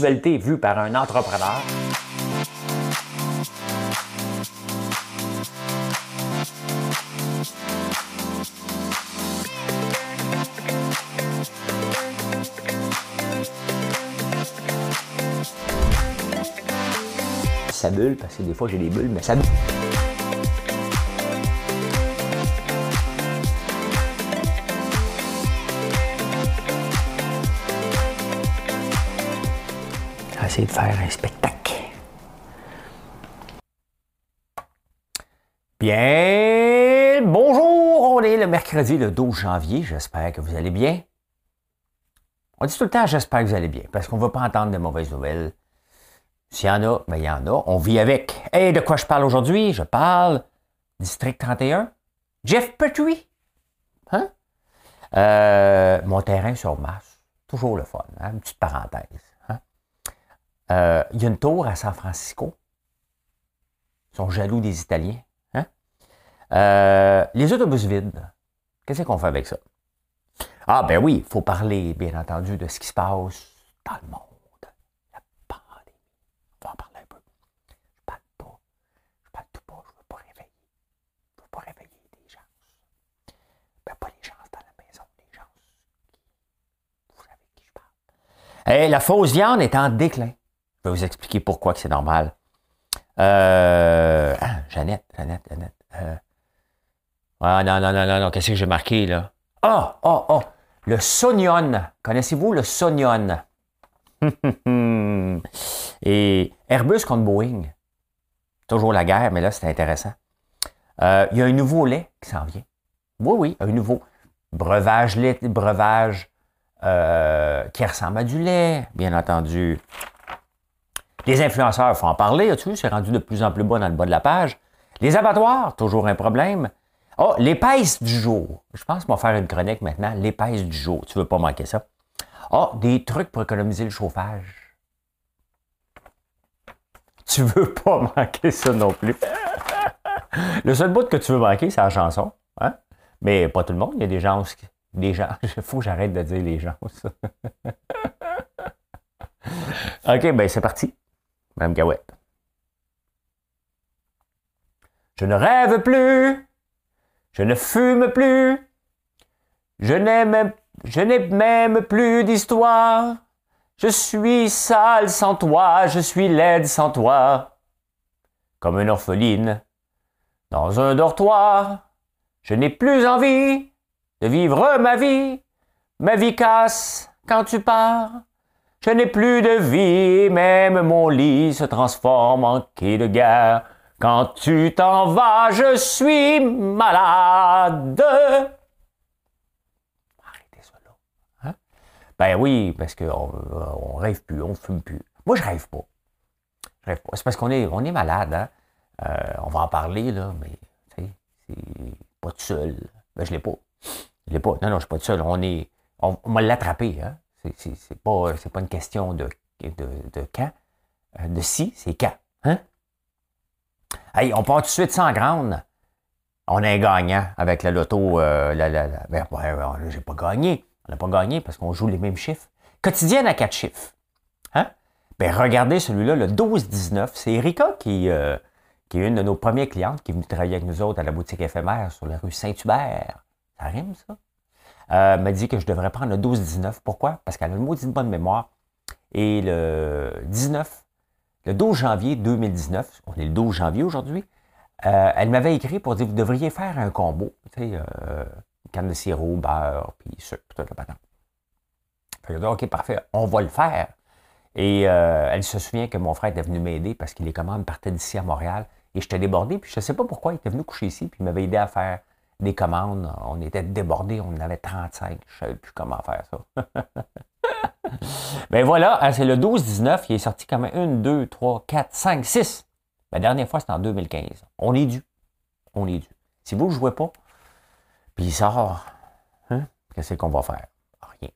l'actualité vue par un entrepreneur. Ça bulle, parce que des fois j'ai des bulles, mais ça bulle. De faire un spectacle. Bien, bonjour, on est le mercredi le 12 janvier, j'espère que vous allez bien. On dit tout le temps j'espère que vous allez bien, parce qu'on ne va pas entendre de mauvaises nouvelles. S'il y en a, ben il y en a, on vit avec. Et de quoi je parle aujourd'hui? Je parle District 31, Jeff Petry, hein? Mon terrain sur Mars, toujours le fun, hein? Une petite parenthèse. Il y a une tour à San Francisco. Ils sont jaloux des Italiens. Hein? Les autobus vides. Qu'est-ce qu'on fait avec ça? Ah ben oui, il faut parler, bien entendu, de ce qui se passe dans le monde. La pandémie. On va en parler un peu. Je parle pas. Je parle tout pas. Je ne veux pas réveiller. Je ne veux pas réveiller des gens. Ben pas les gens dans la maison. Les gens qui... Vous savez qui je parle. Et la fausse viande est en déclin. Je vais vous expliquer pourquoi que c'est normal. Jeannette. Ah, non. Qu'est-ce que j'ai marqué, là? Ah! Le Sognon. Connaissez-vous le Sognon? Et Airbus contre Boeing. Toujours la guerre, mais là, c'est intéressant. Il y a un nouveau lait qui s'en vient. Oui, un nouveau breuvage qui ressemble à du lait, bien entendu. Les influenceurs, il faut en parler, tu vois, c'est rendu de plus en plus bas dans le bas de la page. Les abattoirs, toujours un problème. Oh, l'épaisse du jour. Je pense qu'on va faire une chronique maintenant. L'épaisse du jour, tu ne veux pas manquer ça. Oh, des trucs pour économiser le chauffage. Tu ne veux pas manquer ça non plus. Le seul bout que tu veux manquer, c'est la chanson. Hein? Mais pas tout le monde. Il y a des gens... Il faut que j'arrête de dire les gens. Ça. OK, bien, c'est parti. Même Gaouette. Je ne rêve plus. Je ne fume plus. Je n'ai même plus d'histoire. Je suis sale sans toi. Je suis laide sans toi. Comme une orpheline dans un dortoir. Je n'ai plus envie de vivre ma vie. Ma vie casse quand tu pars. Je n'ai plus de vie, même mon lit se transforme en quai de guerre. Quand tu t'en vas, je suis malade. Arrêtez ça là. Hein? Ben oui, parce qu'on rêve plus, on fume plus. Moi, je rêve pas. C'est parce qu'on est malade. Hein? On va en parler, là, mais c'est pas tout seul. Ben, je l'ai pas. Je l'ai pas. Non, je suis pas tout seul. On m'a l'attrapé, hein? C'est pas une question de quand. De si, c'est quand. Hein? Hey, on part tout de suite sans grande. On est gagnant avec la loto. J'ai pas gagné. On n'a pas gagné parce qu'on joue les mêmes chiffres. Quotidienne à 4 chiffres. Hein? Ben, regardez celui-là, le 12-19. C'est Erika qui est une de nos premières clientes qui est venue travailler avec nous autres à la boutique éphémère sur la rue Saint-Hubert. Ça rime, ça? M'a dit que je devrais prendre le 12-19. Pourquoi? Parce qu'elle a une maudite bonne mémoire. Et le 12 janvier 2019, on est le 12 janvier aujourd'hui, elle m'avait écrit pour dire vous devriez faire un combo. Tu sais, canne de sirop, beurre, puis sucre, puis tout le patin. Fait que je dis, OK, parfait, on va le faire. Et elle se souvient que mon frère était venu m'aider parce que les commandes partaient d'ici à Montréal. Et j'étais débordé, puis je ne sais pas pourquoi, il était venu coucher ici, puis il m'avait aidé à faire des commandes, on était débordés, on en avait 35, je ne savais plus comment faire ça. Ben voilà, c'est le 12-19, il est sorti quand même 1, 2, 3, 4, 5, 6. La dernière fois, c'était en 2015. On est dû. Si vous ne jouez pas, puis il sort, hein? Qu'est-ce qu'on va faire? Rien.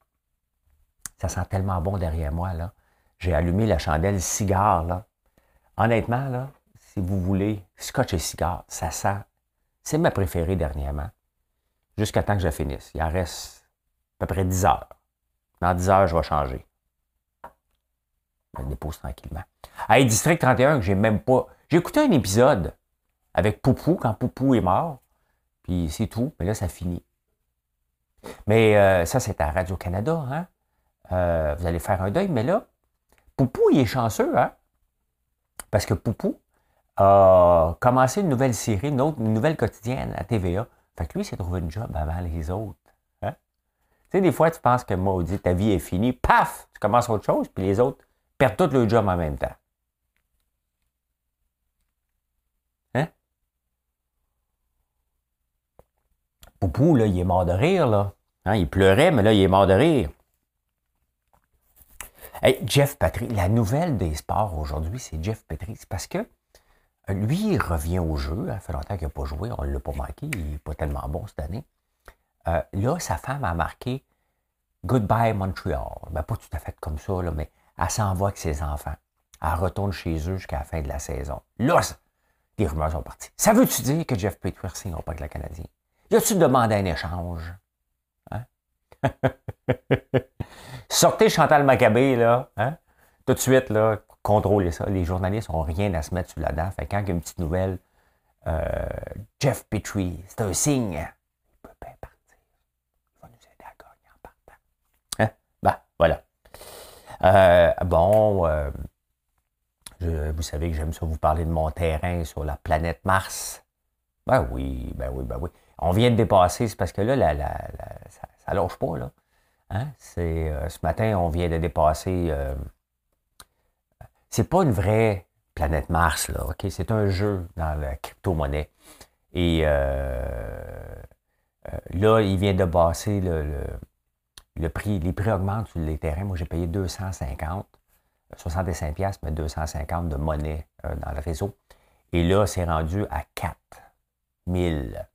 Ça sent tellement bon derrière moi, là. J'ai allumé la chandelle cigare, là. Honnêtement, là, si vous voulez, scotch et cigare, ça sent. C'est ma préférée dernièrement, jusqu'à temps que je finisse. Il en reste à peu près 10 heures. Dans 10 heures, je vais changer. Elle le dépose tranquillement. Hey, District 31, que j'ai même pas... J'ai écouté un épisode avec Poupou, quand Poupou est mort. Puis c'est tout. Mais là, ça finit. Mais ça, c'est à Radio-Canada, hein? Vous allez faire un deuil, mais là, Poupou, il est chanceux, hein? Parce que Poupou a commencé une nouvelle série, une nouvelle quotidienne à TVA. Fait que lui, il s'est trouvé une job avant les autres. Hein? Tu sais, des fois, tu penses que, maudit, ta vie est finie, paf! Tu commences autre chose, puis les autres perdent tout leur job en même temps. Hein? Poupou, là, il est mort de rire, là. Hein? Il pleurait, mais là, il est mort de rire. Hey, Jeff Petry, la nouvelle des sports aujourd'hui, c'est Jeff Petry. C'est parce que lui, il revient au jeu. Ça fait longtemps qu'il n'a pas joué. On ne l'a pas manqué. Il n'est pas tellement bon cette année. Là, sa femme a marqué « Goodbye Montreal ». Ben, pas tout à fait comme ça, là, mais elle s'en va avec ses enfants. Elle retourne chez eux jusqu'à la fin de la saison. Là, les rumeurs sont parties. Ça veut-tu dire que Jeff Petry ne signe pas avec le Canadien? Y a-tu demandé un échange? Hein? Sortez Chantal Maccabé, là, hein? Tout de suite, là, contrôlez ça. Les journalistes n'ont rien à se mettre sur la dent. Fait quand il y a une petite nouvelle, Jeff Petry, c'est un signe. Il peut bien partir. Il va nous aider à gagner en partant. Hein? Ben, voilà. Vous savez que j'aime ça vous parler de mon terrain sur la planète Mars. Ben oui, ben oui, ben oui. On vient de dépasser, c'est parce que là, ça ne lâche pas, là. Hein? Ce matin, on vient de dépasser... c'est pas une vraie planète Mars, là, OK? C'est un jeu dans la crypto-monnaie. Et là, il vient de passer le prix. Les prix augmentent sur les terrains. Moi, j'ai payé 250, 65$, mais 250 de monnaie dans le réseau. Et là, c'est rendu à 4000.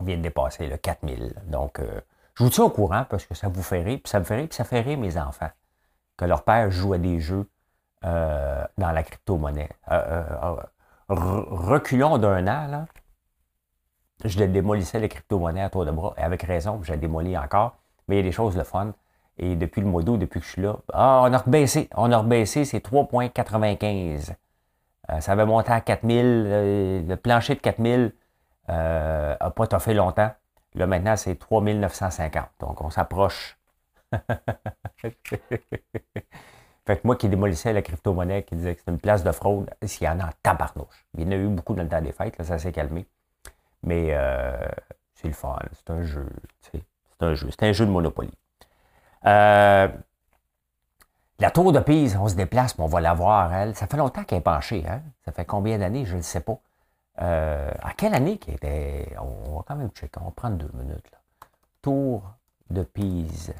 On vient de dépasser le 4000. Donc, je vous tiens au courant parce que ça vous fait rire, puis ça me fait rire, puis ça fait rire mes enfants. Que leur père joue à des jeux dans la crypto-monnaie. Reculons d'un an, là. Je démolissais les crypto-monnaies à tour de bras. Et avec raison, j'ai démoli encore. Mais il y a des choses le fun. Et depuis le mois d'août, depuis que je suis là, on a rebaissé. On a rebaissé, c'est 3,95. Ça avait monté à 4000. Le plancher de 4000 n'a pas toffé longtemps. Là, maintenant, c'est 3950. Donc, on s'approche. Fait que moi qui démolissais la crypto-monnaie, qui disait que c'était une place de fraude, ici, il y en a en tabarnouche. Il y en a eu beaucoup dans le temps des fêtes, là, ça s'est calmé. Mais c'est le fun, c'est un jeu. C'est un jeu. C'est un jeu de Monopoly. La tour de Pise, on se déplace, mais on va la voir, elle. Ça fait longtemps qu'elle est penchée, hein? Ça fait combien d'années, je ne sais pas. À quelle année qu'elle était. On va quand même checker. On va prendre 2 minutes. Là. Tour de Pise.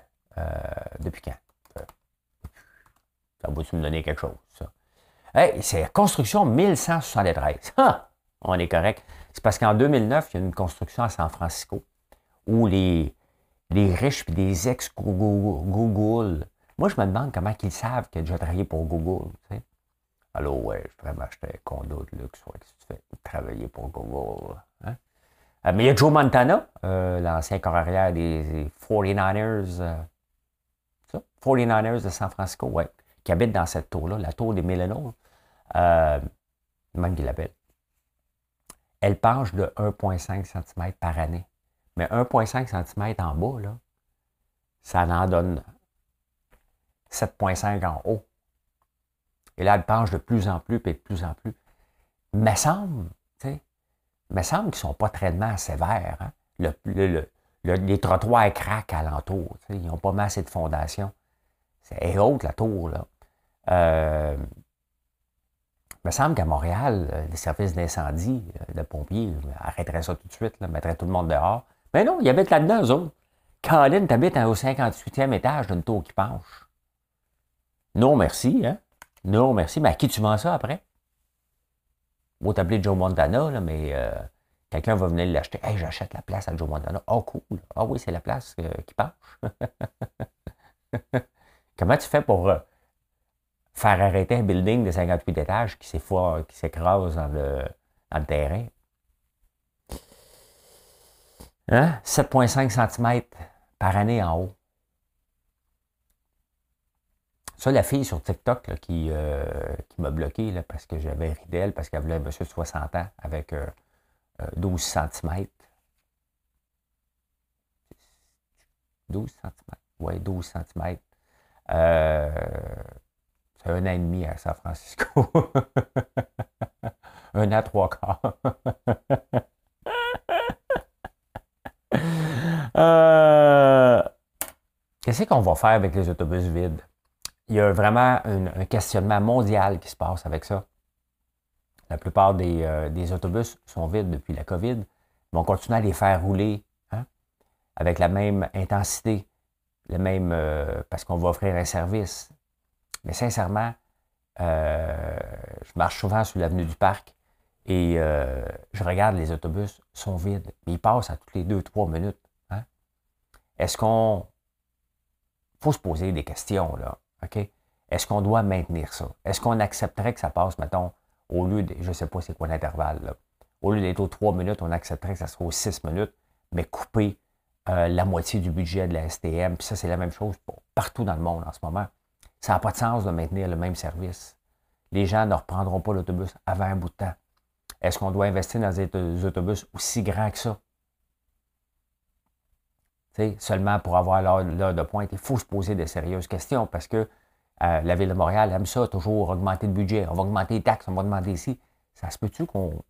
Depuis quand? Ça va-tu me donner quelque chose, ça? Hey, c'est construction 1173. Ha! On est correct. C'est parce qu'en 2009, il y a une construction à San Francisco où les riches et des ex-Google... Moi, je me demande comment ils savent qu'ils ont déjà travaillé pour Google. Tu sais? Alors, ouais, je pourrais m'acheter un condo de luxe. Qu'est-ce que tu fais? Travailler pour Google. Hein? Mais il y a Joe Montana, l'ancien corps arrière des 49ers... 49ers de San Francisco, ouais, qui habitent dans cette tour-là, la tour des Millennials, même qu'il l'appelle. Elle penche de 1,5 cm par année. Mais 1,5 cm en bas, là, ça en donne 7,5 en haut. Et là, elle penche de plus en plus, puis de plus en plus. Me semble qu'ils ne sont pas traitement sévères. Hein? Les trottoirs craquent alentour. Ils n'ont pas mal assez de fondation. C'est haute, la tour, là. Il me semble qu'à Montréal, les services d'incendie, de pompiers, arrêteraient ça tout de suite, là, mettraient tout le monde dehors. Mais non, ils habitent là-dedans, eux autres. Colin, t'habites au 58e étage d'une tour qui penche. Non, merci, hein? Non, merci. Mais à qui tu vends ça, après? Bon, t'appeler Joe Montana, là, mais... Quelqu'un va venir l'acheter. « Hey, j'achète la place à Joe Montana. »« Oh, cool. Ah oui, c'est la place qui penche. » Comment tu fais pour faire arrêter un building de 58 étages qui s'écrase dans le terrain? Hein? 7,5 cm par année en haut. Ça, la fille sur TikTok là, qui m'a bloqué là, parce que j'avais ri d'elle, parce qu'elle voulait un monsieur de 60 ans avec 12 cm. 12 cm? Oui, 12 cm. C'est 1 an et demi à San Francisco. 1 an 3/4. Qu'est-ce qu'on va faire avec les autobus vides? Il y a vraiment un questionnement mondial qui se passe avec ça. La plupart des autobus sont vides depuis la COVID, mais on continue à les faire rouler hein, avec la même intensité, le même parce qu'on va offrir un service. Mais sincèrement, je marche souvent sur l'avenue du Parc et je regarde les autobus sont vides, mais ils passent à toutes les 2-3 minutes. Hein? Est-ce qu'on... faut se poser des questions, là, OK? Est-ce qu'on doit maintenir ça? Est-ce qu'on accepterait que ça passe, mettons, au lieu de, je ne sais pas c'est quoi l'intervalle, là, au lieu d'être aux 3 minutes, on accepterait que ça soit aux 6 minutes, mais couper la moitié du budget de la STM, puis ça, c'est la même chose pour partout dans le monde en ce moment. Ça n'a pas de sens de maintenir le même service. Les gens ne reprendront pas l'autobus avant un bout de temps. Est-ce qu'on doit investir dans des autobus aussi grands que ça? Seulement pour avoir l'heure de pointe, il faut se poser de sérieuses questions parce que la Ville de Montréal aime ça, toujours augmenter le budget, on va augmenter les taxes, on va demander ici. Ça se peut-tu qu'on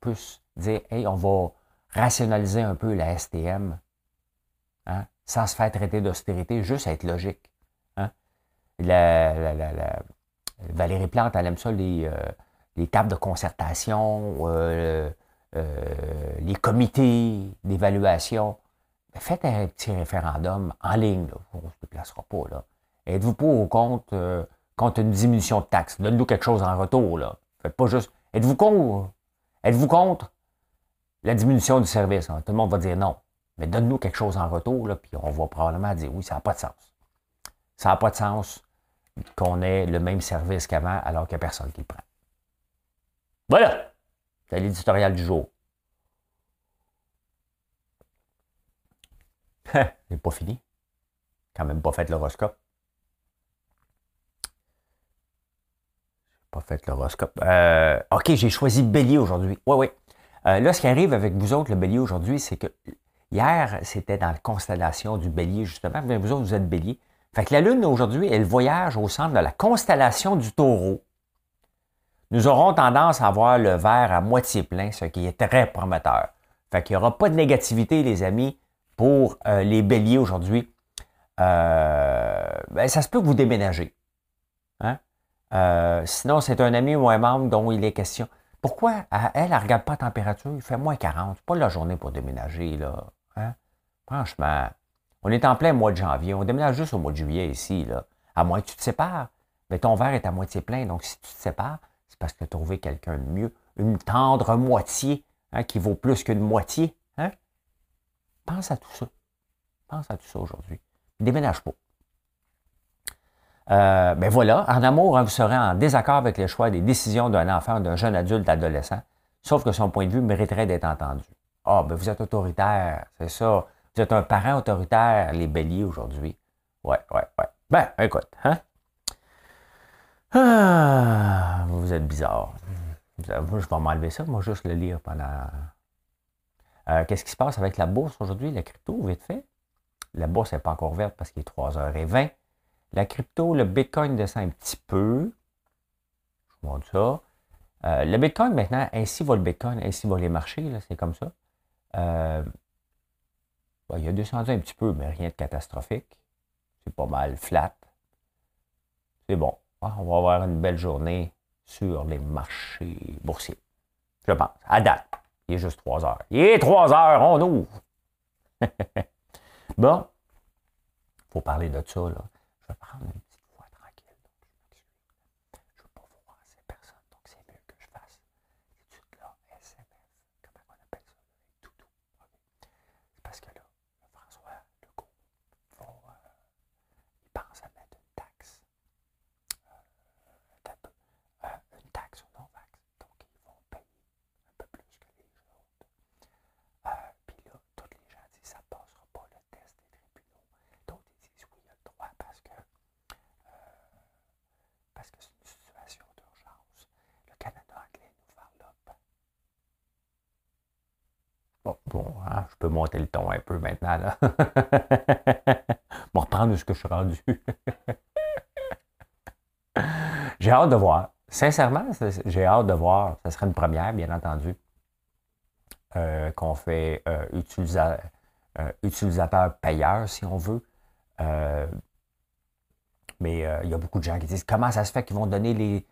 puisse dire, hey, on va rationaliser un peu la STM hein, sans se faire traiter d'austérité, juste à être logique. Hein? Valérie Plante, elle aime ça, les tables de concertation, les comités d'évaluation. Faites un petit référendum en ligne, là. On ne se déplacera pas, là. Êtes-vous pour ou contre une diminution de taxes? Donne-nous quelque chose en retour, là. Faites pas juste... Êtes-vous contre la diminution du service? Hein? Tout le monde va dire non. Mais donne-nous quelque chose en retour, là, puis on va probablement dire oui, ça n'a pas de sens. Ça n'a pas de sens qu'on ait le même service qu'avant alors qu'il n'y a personne qui le prend. Voilà! C'est l'éditorial du jour. J'ai pas fini. Quand même pas fait l'horoscope. J'ai pas fait l'horoscope. OK, j'ai choisi Bélier aujourd'hui. Oui. Là, ce qui arrive avec vous autres, le Bélier aujourd'hui, c'est que hier, c'était dans la constellation du Bélier, justement. Vous autres, vous êtes Bélier. Fait que la Lune, aujourd'hui, elle voyage au centre de la constellation du Taureau. Nous aurons tendance à avoir le verre à moitié plein, ce qui est très prometteur. Fait qu'il n'y aura pas de négativité, les amis. Pour les béliers aujourd'hui, ben, ça se peut que vous déménagez. Hein? Sinon, c'est un ami ou un membre dont il est question. Pourquoi elle ne regarde pas la température? Il fait moins 40. C'est pas la journée pour déménager, là. Hein? Franchement, on est en plein mois de janvier. On déménage juste au mois de juillet ici, là. À moins que tu te sépares. Mais ton verre est à moitié plein. Donc, si tu te sépares, c'est parce que tu as trouvé quelqu'un de mieux. Une tendre moitié hein, qui vaut plus qu'une moitié. Hein? Pense à tout ça. Pense à tout ça aujourd'hui. Déménage pas. Ben voilà, en amour, hein, vous serez en désaccord avec les choix des décisions d'un enfant, d'un jeune adulte, adolescent, sauf que son point de vue mériterait d'être entendu. Ah, ben vous êtes autoritaire, c'est ça. Vous êtes un parent autoritaire, les béliers, aujourd'hui. Ouais. Ben, écoute, hein? Ah, vous êtes bizarre. Moi, je vais m'enlever ça, moi, juste le lire pendant... qu'est-ce qui se passe avec la bourse aujourd'hui? La crypto, vite fait. La bourse n'est pas encore verte parce qu'il est 3h20. La crypto, le bitcoin descend un petit peu. Je vous montre ça. Le bitcoin, maintenant, ainsi va le bitcoin, ainsi va les marchés. Là, c'est comme ça. Bon, il a descendu un petit peu, mais rien de catastrophique. C'est pas mal flat. C'est bon. On va avoir une belle journée sur les marchés boursiers. Je pense. À date. Il est juste 3 heures. Il est 3 heures, on ouvre! Bon, il faut parler de ça, là. Je vais prendre une petite voix tranquille. Je ne veux pas voir ces personnes, donc c'est mieux que je fasse. C'est là, SMF, comment on appelle ça? Toutou. C'est parce que là, François Legault, il pense à mettre une taxe. Une taxe au non-vax. Donc, ils vont payer un peu plus que les autres. Puis là, tous les gens disent ça ne passera pas le test des tribunaux. D'autres ils disent oui, il y a le droit parce que peut monter le ton un peu maintenant, là. Bon, reprendre ce que je suis rendu. J'ai hâte de voir. Sincèrement, j'ai hâte de voir. Ça serait une première, bien entendu, qu'on fait utilisateur-payeur, si on veut. Mais il y a beaucoup de gens qui disent comment ça se fait qu'ils vont donner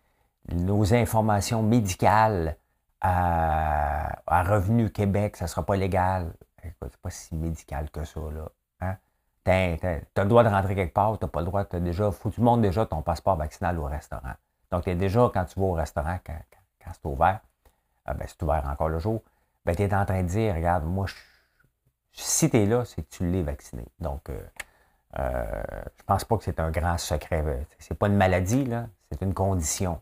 nos informations médicales à Revenu Québec, ça ne sera pas légal. C'est pas si médical que ça, là. Hein? T'as le droit de rentrer quelque part, t'as pas le droit, faut que tu montres déjà ton passeport vaccinal au restaurant. Donc, t'es déjà, quand tu vas au restaurant, quand c'est ouvert, c'est ouvert encore le jour, t'es en train de dire, regarde, moi, si t'es là, c'est que tu l'es vacciné. Donc, je pense pas que c'est un grand secret. C'est pas une maladie, là, c'est une condition.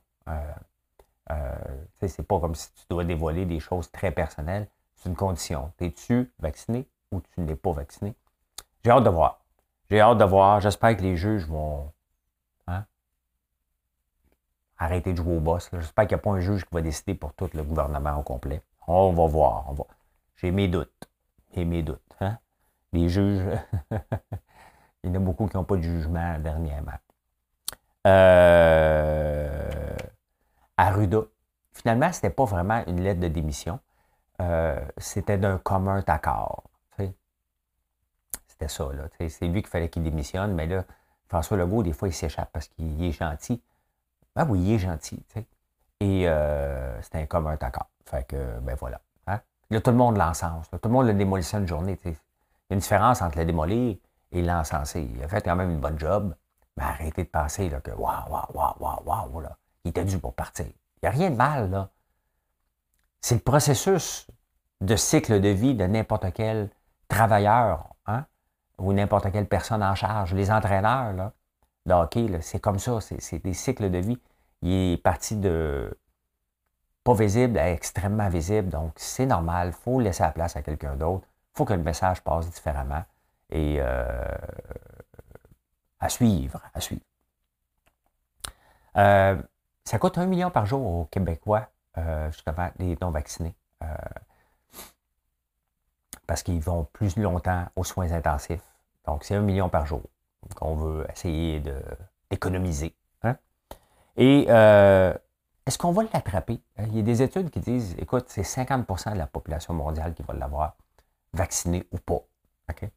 C'est pas comme si tu dois dévoiler des choses très personnelles. C'est une condition. T'es-tu vacciné ou tu n'es pas vacciné? J'ai hâte de voir. J'ai hâte de voir. J'espère que les juges vont arrêter de jouer au boss. J'espère qu'il n'y a pas un juge qui va décider pour tout le gouvernement au complet. On va voir. J'ai mes doutes. Hein? Les juges, il y en a beaucoup qui n'ont pas de jugement dernièrement. Arruda. Finalement, ce n'était pas vraiment une lettre de démission. C'était d'un commun accord. T'sais. C'était ça, là. T'sais. C'est lui qu'il fallait qu'il démissionne, mais là, François Legault, des fois, il s'échappe parce qu'il est gentil. Ah oui, il est gentil, t'sais. Et c'était un commun accord. Fait que, ben voilà. Hein? Là, tout le monde l'encense. Tout le monde le démolissait une journée. T'sais. Il y a une différence entre le démolir et l'encenser. Il a fait quand même une bonne job, mais arrêtez de penser là, que waouh, là. Il était dû pour partir. Il n'y a rien de mal, là. C'est le processus de cycle de vie de n'importe quel travailleur, hein, ou n'importe quelle personne en charge. Les entraîneurs, là, de hockey, là, c'est comme ça. C'est des cycles de vie. Il est parti de pas visible à extrêmement visible. Donc, c'est normal. Il faut laisser la place à quelqu'un d'autre. Il faut que le message passe différemment. Et à suivre. Ça coûte 1 million par jour aux Québécois, justement, les non-vaccinés. Parce qu'ils vont plus longtemps aux soins intensifs. Donc, c'est 1 million par jour qu'on veut essayer d'économiser. Hein? Et est-ce qu'on va l'attraper? Il y a des études qui disent, écoute, c'est 50% de la population mondiale qui va l'avoir vaccinée ou pas. Okay?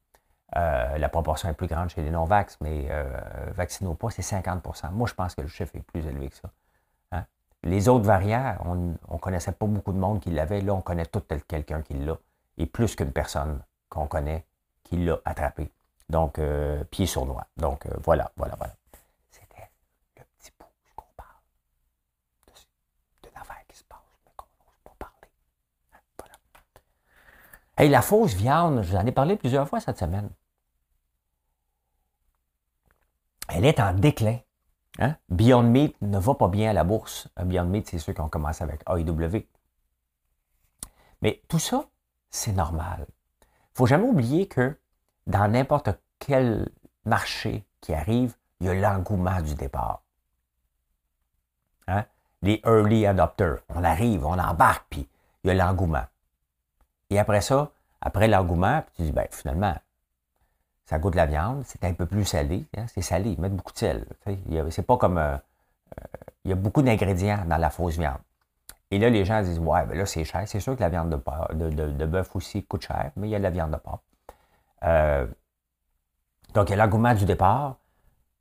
La proportion est plus grande chez les non-vax, mais vaccinés ou pas, c'est 50%. Moi, je pense que le chiffre est plus élevé que ça. Les autres variants, on ne connaissait pas beaucoup de monde qui l'avait. Là, on connaît tout quelqu'un qui l'a. Et plus qu'une personne qu'on connaît qui l'a attrapé. Donc, pied sur noix. Donc, voilà. C'était le petit bout qu'on parle d'une affaire qui se passe, mais qu'on n'ose pas parler. Voilà. Hey, la fausse viande, je vous en ai parlé plusieurs fois cette semaine. Elle est en déclin. Hein? Beyond Meat ne va pas bien à la bourse. Beyond Meat, c'est ceux qui ont commencé avec AEW. Mais tout ça, c'est normal. Il ne faut jamais oublier que dans n'importe quel marché qui arrive, il y a l'engouement du départ. Hein? Les early adopters. On arrive, on embarque, puis il y a l'engouement. Et après ça, après l'engouement, tu dis, ben finalement... Ça goûte la viande, c'est un peu plus salé. Hein? C'est salé, ils mettent beaucoup de sel. C'est pas comme... il y a beaucoup d'ingrédients dans la fausse viande. Et là, les gens disent, ouais, ben là, c'est cher. C'est sûr que la viande de bœuf aussi coûte cher, mais il y a de la viande de porc. Donc, il y a l'engouement du départ.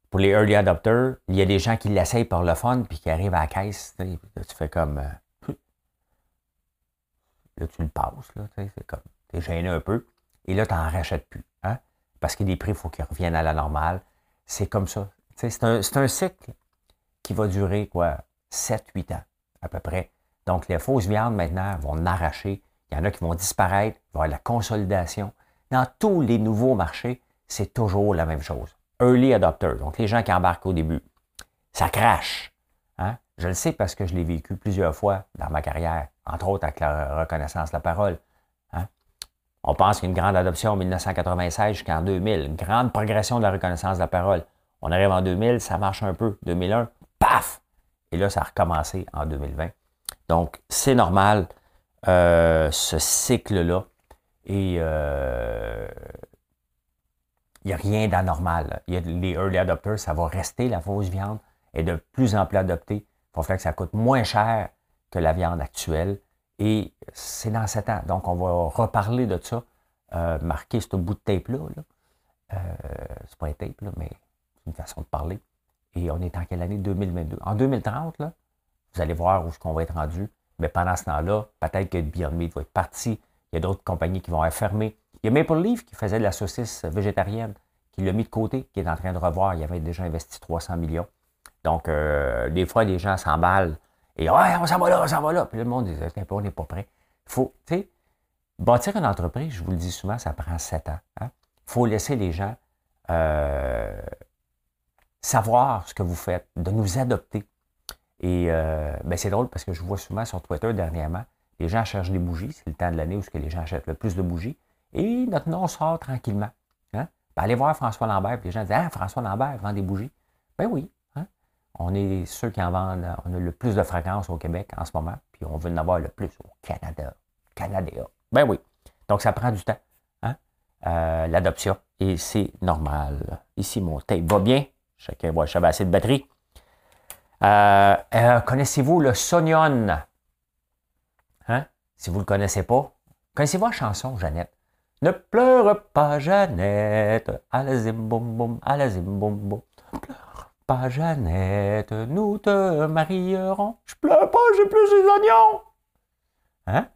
Pour les early adopters, il y a des gens qui l'essayent par le fun, puis qui arrivent à la caisse. Là, tu fais comme... là, tu le passes. Là, c'est comme... T'es gêné un peu. Et là, t'en rachètes plus. Hein? Parce que les prix, il faut qu'ils reviennent à la normale. C'est comme ça. C'est un cycle qui va durer, quoi, 7-8 ans, à peu près. Donc, les fausses viandes, maintenant, vont en arracher. Il y en a qui vont disparaître. Il va y avoir de la consolidation. Dans tous les nouveaux marchés, c'est toujours la même chose. Early adopters, donc les gens qui embarquent au début. Ça crache. Hein? Je le sais parce que je l'ai vécu plusieurs fois dans ma carrière, entre autres avec la reconnaissance de la parole. On pense qu'il y a une grande adoption en 1996 jusqu'en 2000. Une grande progression de la reconnaissance de la parole. On arrive en 2000, ça marche un peu. 2001, paf! Et là, ça a recommencé en 2020. Donc, c'est normal, ce cycle-là. Et il n'y a rien d'anormal. Il y a les early adopters, ça va rester. La fausse viande est de plus en plus adoptée. Il va falloir que ça coûte moins cher que la viande actuelle. Et c'est dans 7 ans. Donc, on va reparler de ça. Marquer ce bout de tape-là. C'est pas un tape, là, mais c'est une façon de parler. Et on est en quelle année? 2022. En 2030, là, vous allez voir où est-ce qu'on va être rendu. Mais pendant ce temps-là, peut-être que Beyond Meat va être parti. Il y a d'autres compagnies qui vont être fermées. Il y a Maple Leaf qui faisait de la saucisse végétarienne, qui l'a mis de côté, qui est en train de revoir. Il avait déjà investi 300 millions. Donc, des fois, les gens s'emballent. Et « Ouais, on s'en va là, on s'en va là! » Puis le monde dit « On n'est pas prêt. » Il faut, tu sais, bâtir une entreprise, je vous le dis souvent, ça prend 7 ans. Hein? Faut laisser les gens savoir ce que vous faites, de nous adopter. Et ben c'est drôle parce que je vois souvent sur Twitter dernièrement, les gens cherchent des bougies. C'est le temps de l'année où les gens achètent le plus de bougies. Et notre nom sort tranquillement. Hein? Ben allez voir François Lambert. Puis les gens disent « Ah, François Lambert vend des bougies. » Ben oui. Hein? On est ceux qui en vendent. On a le plus de fréquences au Québec en ce moment. Puis on veut en avoir le plus au Canada. Canada. Ben oui. Donc, ça prend du temps. Hein? L'adoption. Et c'est normal. Ici, mon tape va bien. Chacun voit, j'avais assez de batterie. Connaissez-vous le Sognon? Hein? Si vous ne le connaissez pas, connaissez-vous la chanson, Jeannette? « Ne pleure pas, Jeannette, allez zim boum boum, allez zim boum boum. Ne pleure pas, Jeannette, nous te marierons. Je pleure pas, j'ai plus des oignons. » Hein?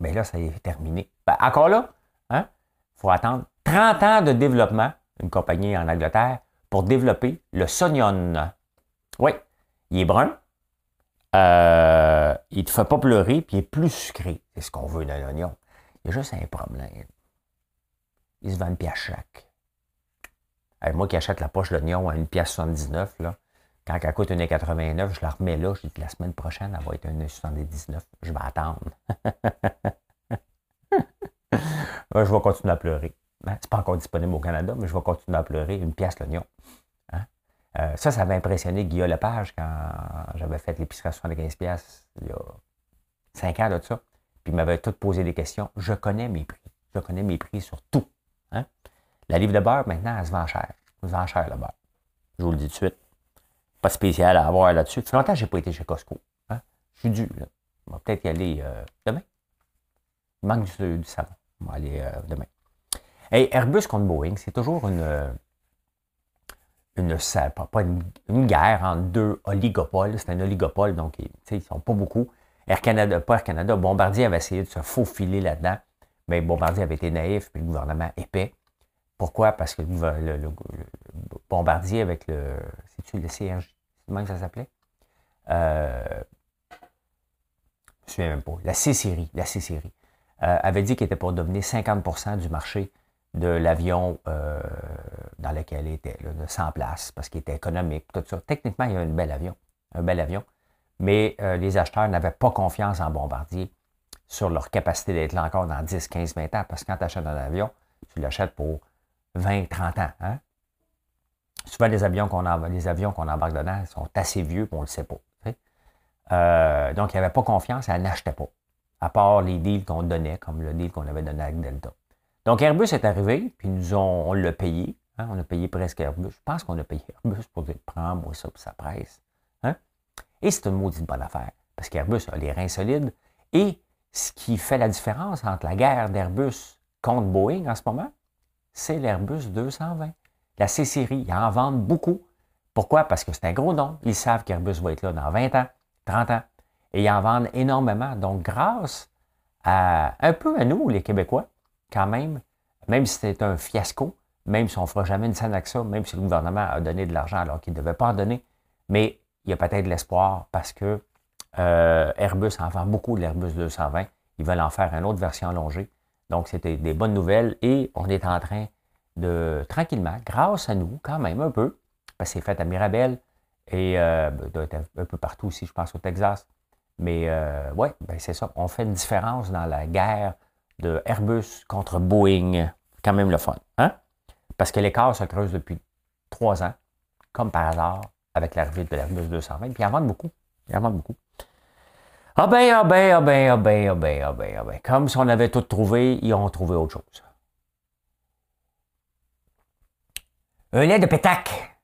Bien là, ça est terminé. Ben, encore là, hein? Faut attendre 30 ans de développement, une compagnie en Angleterre, pour développer le Sognon. Oui, il est brun. Il ne te fait pas pleurer, puis il est plus sucré. C'est ce qu'on veut d'un oignon. Il y a juste un problème. Ils se vendent pièce chaque. Hey, moi qui achète la poche d'oignon à 1,79 $, là, quand elle coûte 1,89 $, je la remets là. Je dis que la semaine prochaine, elle va être 1,79 $. Je vais attendre. Moi, je vais continuer à pleurer. C'est pas encore disponible au Canada, mais je vais continuer à pleurer 1 pièce l'oignon. Hein? Ça avait impressionné Guillaume Lepage quand j'avais fait l'épicerie à 75 $ il y a 5 ans de ça. Puis il m'avait tout posé des questions. Je connais mes prix. Je connais mes prix sur tout. Hein? La livre de beurre, maintenant, elle se vend cher. Elle se vend cher, le beurre. Je vous le dis tout de suite. Pas de spécial à avoir là-dessus. Fait longtemps que je n'ai pas été chez Costco. Hein? Je suis dû. Là. On va peut-être y aller demain. Il manque du savon. On va aller demain. Hey, Airbus contre Boeing, c'est toujours une guerre entre deux oligopoles. C'est un oligopole, donc ils ne sont pas beaucoup. Air Canada, Bombardier avait essayé de se faufiler là-dedans, mais Bombardier avait été naïf, puis le gouvernement épais. Pourquoi? Parce que le Bombardier avec le... C'est-tu le CRJ? C'est même que ça s'appelait? Je me souviens même pas. La C-Série avait dit qu'il était pour dominer 50% du marché de l'avion dans lequel il était, là, de 100 places, parce qu'il était économique, tout ça. Techniquement, il y a un bel avion. Mais les acheteurs n'avaient pas confiance en Bombardier sur leur capacité d'être là encore dans 10, 15, 20 ans. Parce que quand tu achètes un avion, tu l'achètes pour 20, 30 ans. Hein? Souvent, les avions qu'on embarque dedans sont assez vieux et on ne le sait pas. Tu sais? Donc, ils n'avaient pas confiance et ils n'achetaient pas. À part les deals qu'on donnait, comme le deal qu'on avait donné avec Delta. Donc, Airbus est arrivé, puis on l'a payé. Hein? On a payé presque Airbus. Je pense qu'on a payé Airbus pour dire « Prends-moi ça, puis ça presse. » Et c'est une maudite bonne affaire, parce qu'Airbus a les reins solides. Et ce qui fait la différence entre la guerre d'Airbus contre Boeing en ce moment, c'est l'Airbus 220. La C-Série, ils en vendent beaucoup. Pourquoi? Parce que c'est un gros nom. Ils savent qu'Airbus va être là dans 20 ans, 30 ans. Et ils en vendent énormément. Donc, grâce à un peu à nous, les Québécois, quand même si c'est un fiasco, même si on ne fera jamais une scène avec ça, même si le gouvernement a donné de l'argent alors qu'il ne devait pas en donner, mais il y a peut-être de l'espoir parce que Airbus en vend beaucoup de l'Airbus 220. Ils veulent en faire une autre version allongée. Donc, c'était des bonnes nouvelles et on est en train de, tranquillement, grâce à nous, quand même un peu, parce que c'est fait à Mirabel et doit être un peu partout aussi, je pense au Texas. Mais ouais, ben c'est ça. On fait une différence dans la guerre de Airbus contre Boeing. Quand même le fun, hein? Parce que l'écart se creuse depuis 3 ans, comme par hasard, avec l'arrivée de l'Airbus 220, puis ils en vendent beaucoup. Ah ben, comme si on avait tout trouvé, ils ont trouvé autre chose. Un lait de pétac.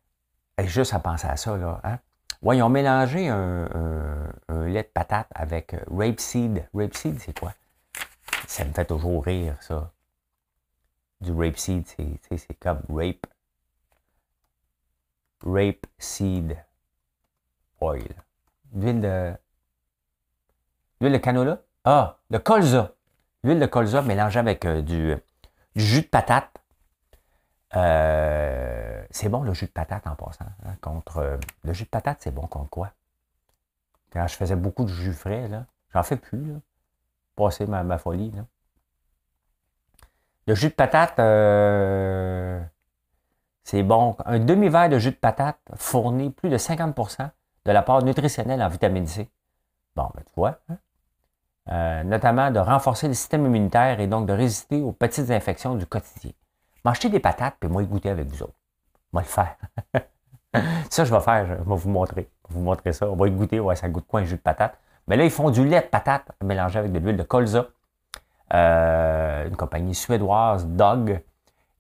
Et juste à penser à ça, là, hein? Ouais, ils ont mélangé un lait de patate avec rapeseed. Rapeseed, c'est quoi? Ça me fait toujours rire, ça. Du rapeseed, c'est comme rape. Rapeseed oil. L'huile de canola? Ah, de colza. L'huile de colza mélangée avec du jus de patate. C'est bon, le jus de patate en passant. Hein, contre le jus de patate, c'est bon contre quoi? Quand je faisais beaucoup de jus frais, là, j'en fais plus. Là. Passer ma folie. Là. Le jus de patate, c'est bon. Un demi-verre de jus de patate fournit plus de 50% de l'apport nutritionnel en vitamine C. Bon, ben tu vois. Hein? Notamment de renforcer le système immunitaire et donc de résister aux petites infections du quotidien. M'acheter des patates, puis moi, y goûter avec vous autres. Moi, le faire. Ça, je vais faire. Je vais vous montrer. Je vais vous montrer ça. On va y goûter. Ouais, ça goûte quoi, un jus de patate? Mais là, ils font du lait de patate mélangé avec de l'huile de colza. Une compagnie suédoise, Dog.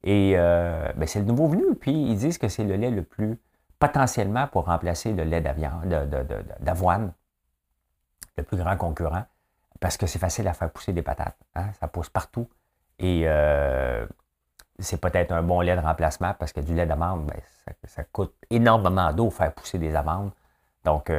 Et ben, c'est le nouveau venu. Puis, ils disent que c'est le lait le plus potentiellement pour remplacer le lait d'avoine. Le plus grand concurrent, parce que c'est facile à faire pousser des patates. Hein? Ça pousse partout. Et c'est peut-être un bon lait de remplacement, parce que du lait d'amande, ben, ça coûte énormément d'eau faire pousser des amandes. Donc,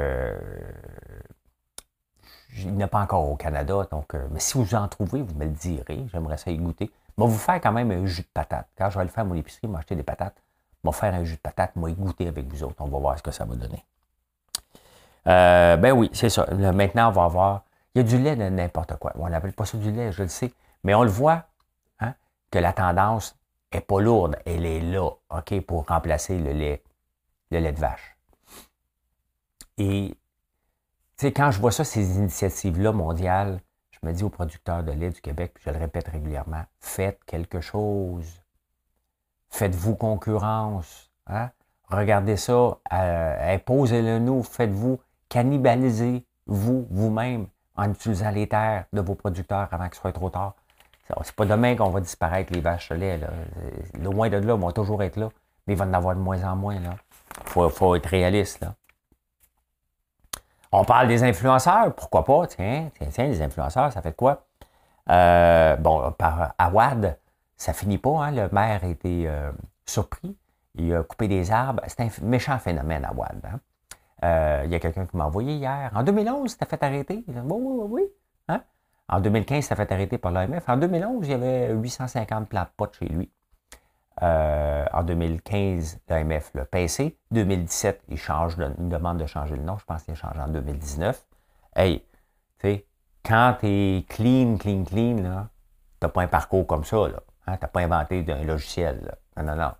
il n'y en a pas encore au Canada. Donc, mais si vous en trouvez, vous me le direz. J'aimerais ça y goûter. Je vais vous faire quand même un jus de patate. Quand je vais le faire à mon épicerie, m'acheter des patates, je vais faire un jus de patate, je vais y goûter avec vous autres. On va voir ce que ça va donner. Ben oui, c'est ça. Là, maintenant, on va avoir... Il y a du lait de n'importe quoi. On n'appelle pas ça du lait, je le sais. Mais on le voit, hein, que la tendance n'est pas lourde. Elle est là, OK, pour remplacer le lait de vache. Et, tu sais, quand je vois ça, ces initiatives-là mondiales, je me dis aux producteurs de lait du Québec, puis je le répète régulièrement, faites quelque chose. Faites-vous concurrence. Hein? Regardez ça. Imposez-le nous. Faites-vous. Cannibalisez-vous vous-même en utilisant les terres de vos producteurs avant que ce soit trop tard. C'est pas demain qu'on va disparaître les vaches de lait. Là. Loin de là, ils vont toujours être là, mais ils vont en avoir de moins en moins. Il faut être réaliste. Là. On parle des influenceurs. Pourquoi pas? Tiens, les influenceurs, ça fait quoi? Bon, par Awad, ça finit pas. Hein? Le maire a été surpris. Il a coupé des arbres. C'est un méchant phénomène, Awad. Hein? Il y a quelqu'un qui m'a envoyé hier. En 2011, c'était fait arrêter. Oui, oui, oui. Hein? En 2015, c'était fait arrêter par l'OMF. En 2011, il y avait 850 plants de pot chez lui. En 2015, l'OMF l'a pincé. 2017, il demande de changer le nom. Je pense qu'il a changé en 2019. Hey, tu sais, quand t'es clean, t'as pas un parcours comme ça, là. Hein? T'as pas inventé d'un logiciel, là. Non.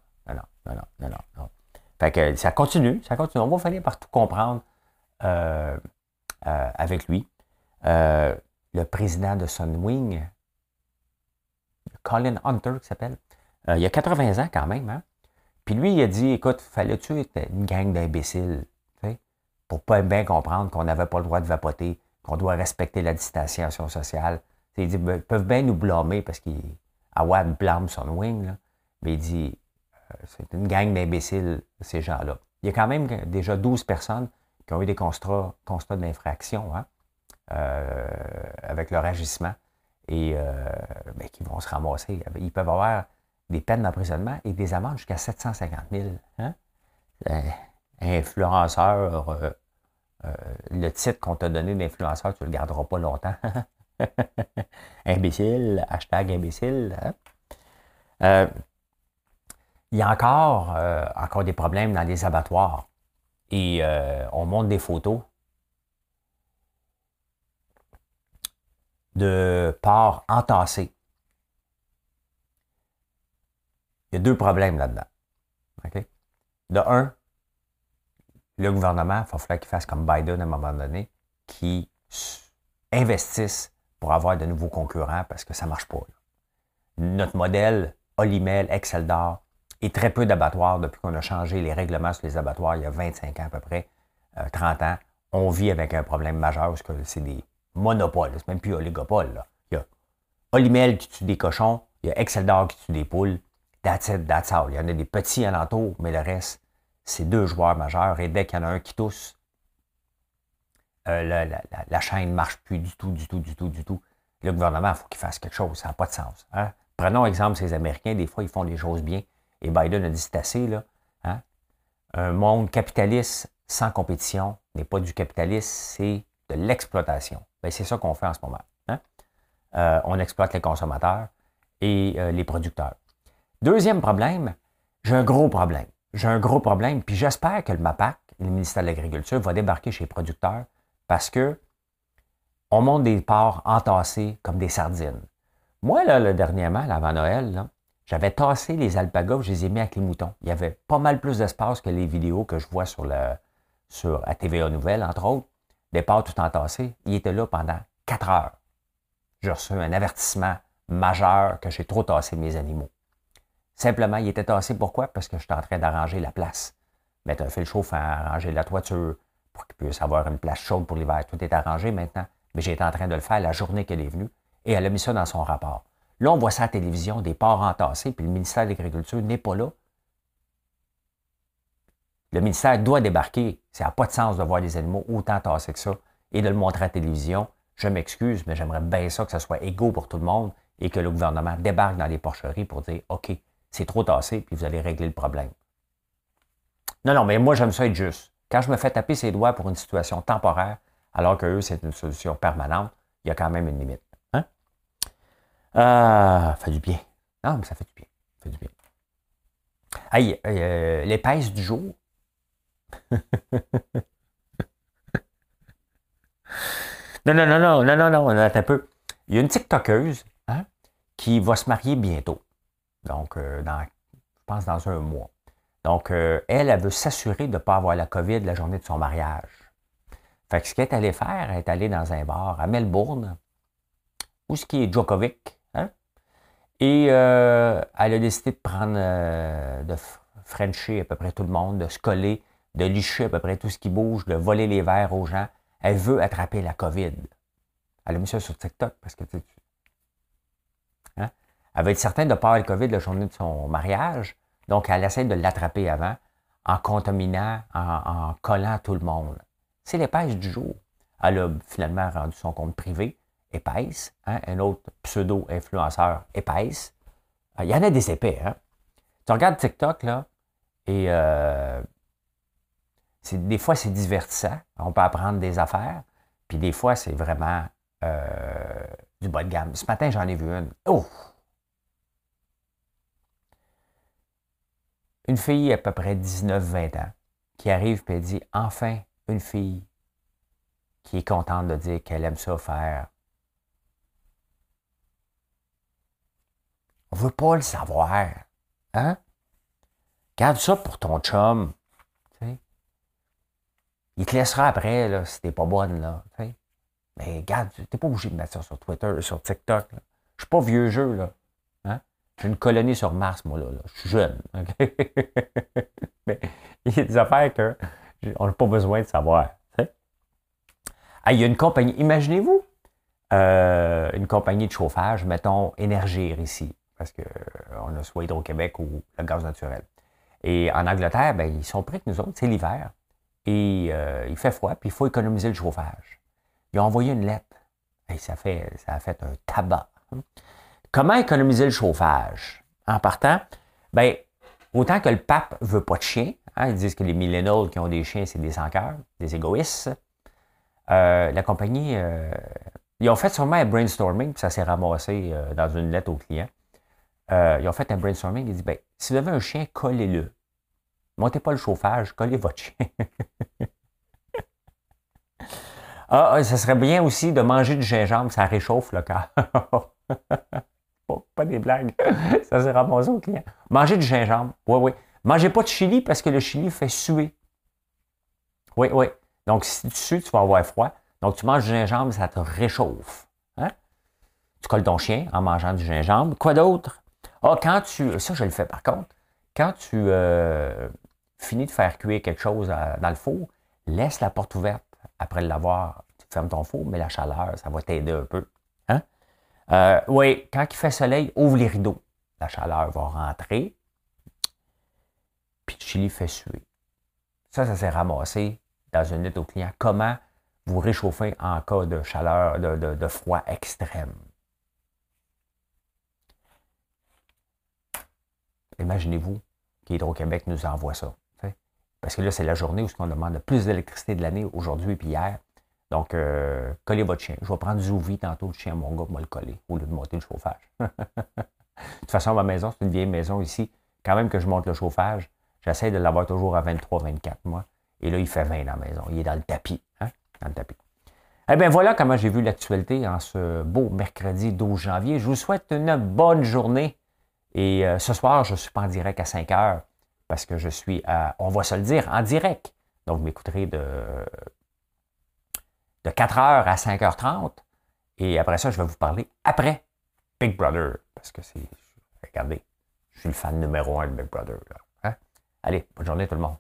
Fait que ça continue. On va finir par tout comprendre avec lui. Le président de Sunwing, Colin Hunter, qui s'appelle, il a 80 ans quand même. Hein? Puis lui, il a dit, écoute, fallait tuer une gang d'imbéciles, pour pas bien comprendre qu'on n'avait pas le droit de vapoter, qu'on doit respecter la distanciation sociale. T'sais, il dit, ben, ils peuvent bien nous blâmer, parce qu'Awad blâme Sunwing, là, mais il dit... C'est une gang d'imbéciles, ces gens-là. Il y a quand même déjà 12 personnes qui ont eu des constats d'infraction, hein, avec leur agissement, et ben, qui vont se ramasser. Ils peuvent avoir des peines d'emprisonnement et des amendes jusqu'à 750 000. Hein? Influenceur, le titre qu'on t'a donné d'influenceur, tu ne le garderas pas longtemps. Imbécile, #imbécile. Hein? Il y a encore des problèmes dans les abattoirs. Et on montre des photos de porcs entassés. Il y a deux problèmes là-dedans. Okay? De un, le gouvernement, il va falloir qu'il fasse comme Biden à un moment donné, qui investisse pour avoir de nouveaux concurrents, parce que ça ne marche pas. Là. Notre modèle, Olimel, Exeldor, et très peu d'abattoirs depuis qu'on a changé les règlements sur les abattoirs il y a 25 ans à peu près, 30 ans. On vit avec un problème majeur, parce que c'est des monopole. C'est même plus oligopole, là. Il y a Olimel qui tue des cochons, il y a Exeldor qui tue des poules. That's it, that's all. Il y en a des petits alentours, mais le reste, c'est deux joueurs majeurs. Et dès qu'il y en a un qui tousse, la chaîne ne marche plus du tout. Le gouvernement, il faut qu'il fasse quelque chose. Ça n'a pas de sens. Hein? Prenons exemple ces Américains. Des fois, ils font des choses bien. Et Biden a dit c'est assez, là. Hein? Un monde capitaliste sans compétition n'est pas du capitalisme, c'est de l'exploitation. Bien, c'est ça qu'on fait en ce moment. Hein? On exploite les consommateurs et les producteurs. Deuxième problème, j'ai un gros problème. Puis j'espère que le MAPAQ, le ministère de l'Agriculture, va débarquer chez les producteurs parce que on monte des porcs entassés comme des sardines. Moi, là, le dernièrement, avant Noël, là, j'avais tassé les alpagas, je les ai mis avec les moutons. Il y avait pas mal plus d'espace que les vidéos que je vois sur la TVA Nouvelle, entre autres. Des porcs tout entassés. Ils étaient là pendant 4 heures. J'ai reçu un avertissement majeur que j'ai trop tassé mes animaux. Simplement, il était tassé. Pourquoi? Parce que j'étais en train d'arranger la place. Mettre un fil chauffant, arranger la toiture pour qu'il puisse avoir une place chaude pour l'hiver. Tout est arrangé maintenant, mais j'étais en train de le faire la journée qu'elle est venue et elle a mis ça dans son rapport. Là, on voit ça à la télévision, des porcs entassés, puis le ministère de l'Agriculture n'est pas là. Le ministère doit débarquer. Ça n'a pas de sens de voir les animaux autant tassés que ça et de le montrer à la télévision. Je m'excuse, mais j'aimerais bien ça que ce soit égaux pour tout le monde et que le gouvernement débarque dans les porcheries pour dire « OK ». C'est trop tassé, puis vous allez régler le problème. Non, mais moi, j'aime ça être juste. Quand je me fais taper ses doigts pour une situation temporaire, alors que eux, c'est une solution permanente, il y a quand même une limite. Hein? Fait du bien. Non, mais ça fait du bien. Aïe, l'épaisse du jour. Non, attends un peu. Il y a une TikTokeuse hein, qui va se marier bientôt. Donc, je pense dans un mois. Donc, elle veut s'assurer de ne pas avoir la COVID la journée de son mariage. Fait que ce qu'elle est allée faire, elle est allée dans un bar à Melbourne, où ce qui est Djokovic, hein? Et elle a décidé de prendre, de frencher à peu près tout le monde, de se coller, de licher à peu près tout ce qui bouge, de voler les verres aux gens. Elle veut attraper la COVID. Elle a mis ça sur TikTok parce que tu sais, elle va être certaine de ne pas avoir le COVID la journée de son mariage. Donc, elle essaie de l'attraper avant en contaminant, en collant tout le monde. C'est l'épaisse du jour. Elle a finalement rendu son compte privé, épaisse. Hein? Un autre pseudo-influenceur, épaisse. Il y en a des épais. Hein? Tu regardes TikTok, là, et des fois, c'est divertissant. On peut apprendre des affaires. Puis des fois, c'est vraiment du bas de gamme. Ce matin, j'en ai vu une. Oh! Une fille à peu près 19-20 ans qui arrive et dit « Enfin, une fille qui est contente de dire qu'elle aime ça faire. » On ne veut pas le savoir. Hein? Garde ça pour ton chum. T'sais? Il te laissera après là, si t'es pas bonne. Là, t'sais? Mais garde, t'es pas obligé de mettre ça sur Twitter, sur TikTok. Je suis pas vieux jeu, là. J'ai une colonie sur Mars, moi, là. Je suis jeune. Okay? Mais il y a des affaires qu'on n'a pas besoin de savoir. Ah, il y a une compagnie, imaginez-vous, une compagnie de chauffage, mettons Énergir ici, parce qu'on a soit Hydro-Québec ou le gaz naturel. Et en Angleterre, ben, ils sont prêts que nous autres, c'est l'hiver. Et il fait froid, puis il faut économiser le chauffage. Ils ont envoyé une lettre. Et ça a fait un tabac. Comment économiser le chauffage? En partant, bien, autant que le pape ne veut pas de chien, hein, ils disent que les millennials qui ont des chiens, c'est des sans-cœurs, des égoïstes. La compagnie, ils ont fait sûrement un brainstorming, puis ça s'est ramassé dans une lettre au client. Ils ont fait un brainstorming, ils disent, bien, si vous avez un chien, collez-le. Montez pas le chauffage, collez votre chien. Ah, ça serait bien aussi de manger du gingembre, ça réchauffe le corps. Oh, pas des blagues. Ça s'est ramassé au client. Mangez du gingembre. Oui. Mangez pas de chili parce que le chili fait suer. Oui. Donc, si tu sues, tu vas avoir froid. Donc, tu manges du gingembre, ça te réchauffe. Hein? Tu colles ton chien en mangeant du gingembre. Quoi d'autre? Ah, quand tu... Ça, je le fais par contre. Quand tu finis de faire cuire quelque chose dans le four, laisse la porte ouverte après l'avoir ferme ton four, mais la chaleur, ça va t'aider un peu. Hein? Oui, quand il fait soleil, ouvre les rideaux. La chaleur va rentrer, puis le chili fait suer. Ça s'est ramassé dans une lettre au client. Comment vous réchauffer en cas de chaleur, de froid extrême? Imaginez-vous qu'Hydro-Québec nous envoie ça. T'sais? Parce que là, c'est la journée où on demande le plus d'électricité de l'année, aujourd'hui et hier. Donc, collez votre chien. Je vais prendre du Ouvi tantôt, le chien à mon gars, va le coller, au lieu de monter le chauffage. De toute façon, ma maison, c'est une vieille maison ici. Quand même que je monte le chauffage, j'essaie de l'avoir toujours à 23, 24 mois. Et là, il fait 20 dans la maison. Il est dans le tapis. Hein? Dans le tapis. Eh bien, voilà comment j'ai vu l'actualité en ce beau mercredi 12 janvier. Je vous souhaite une bonne journée. Et ce soir, je ne suis pas en direct à 5 heures parce que je suis, on va se le dire, en direct. Donc, vous m'écouterez de 4 heures à 5h30. Et après ça, je vais vous parler après Big Brother. Parce que c'est... Regardez, je suis le fan numéro 1 de Big Brother. Là. Hein? Allez, bonne journée tout le monde.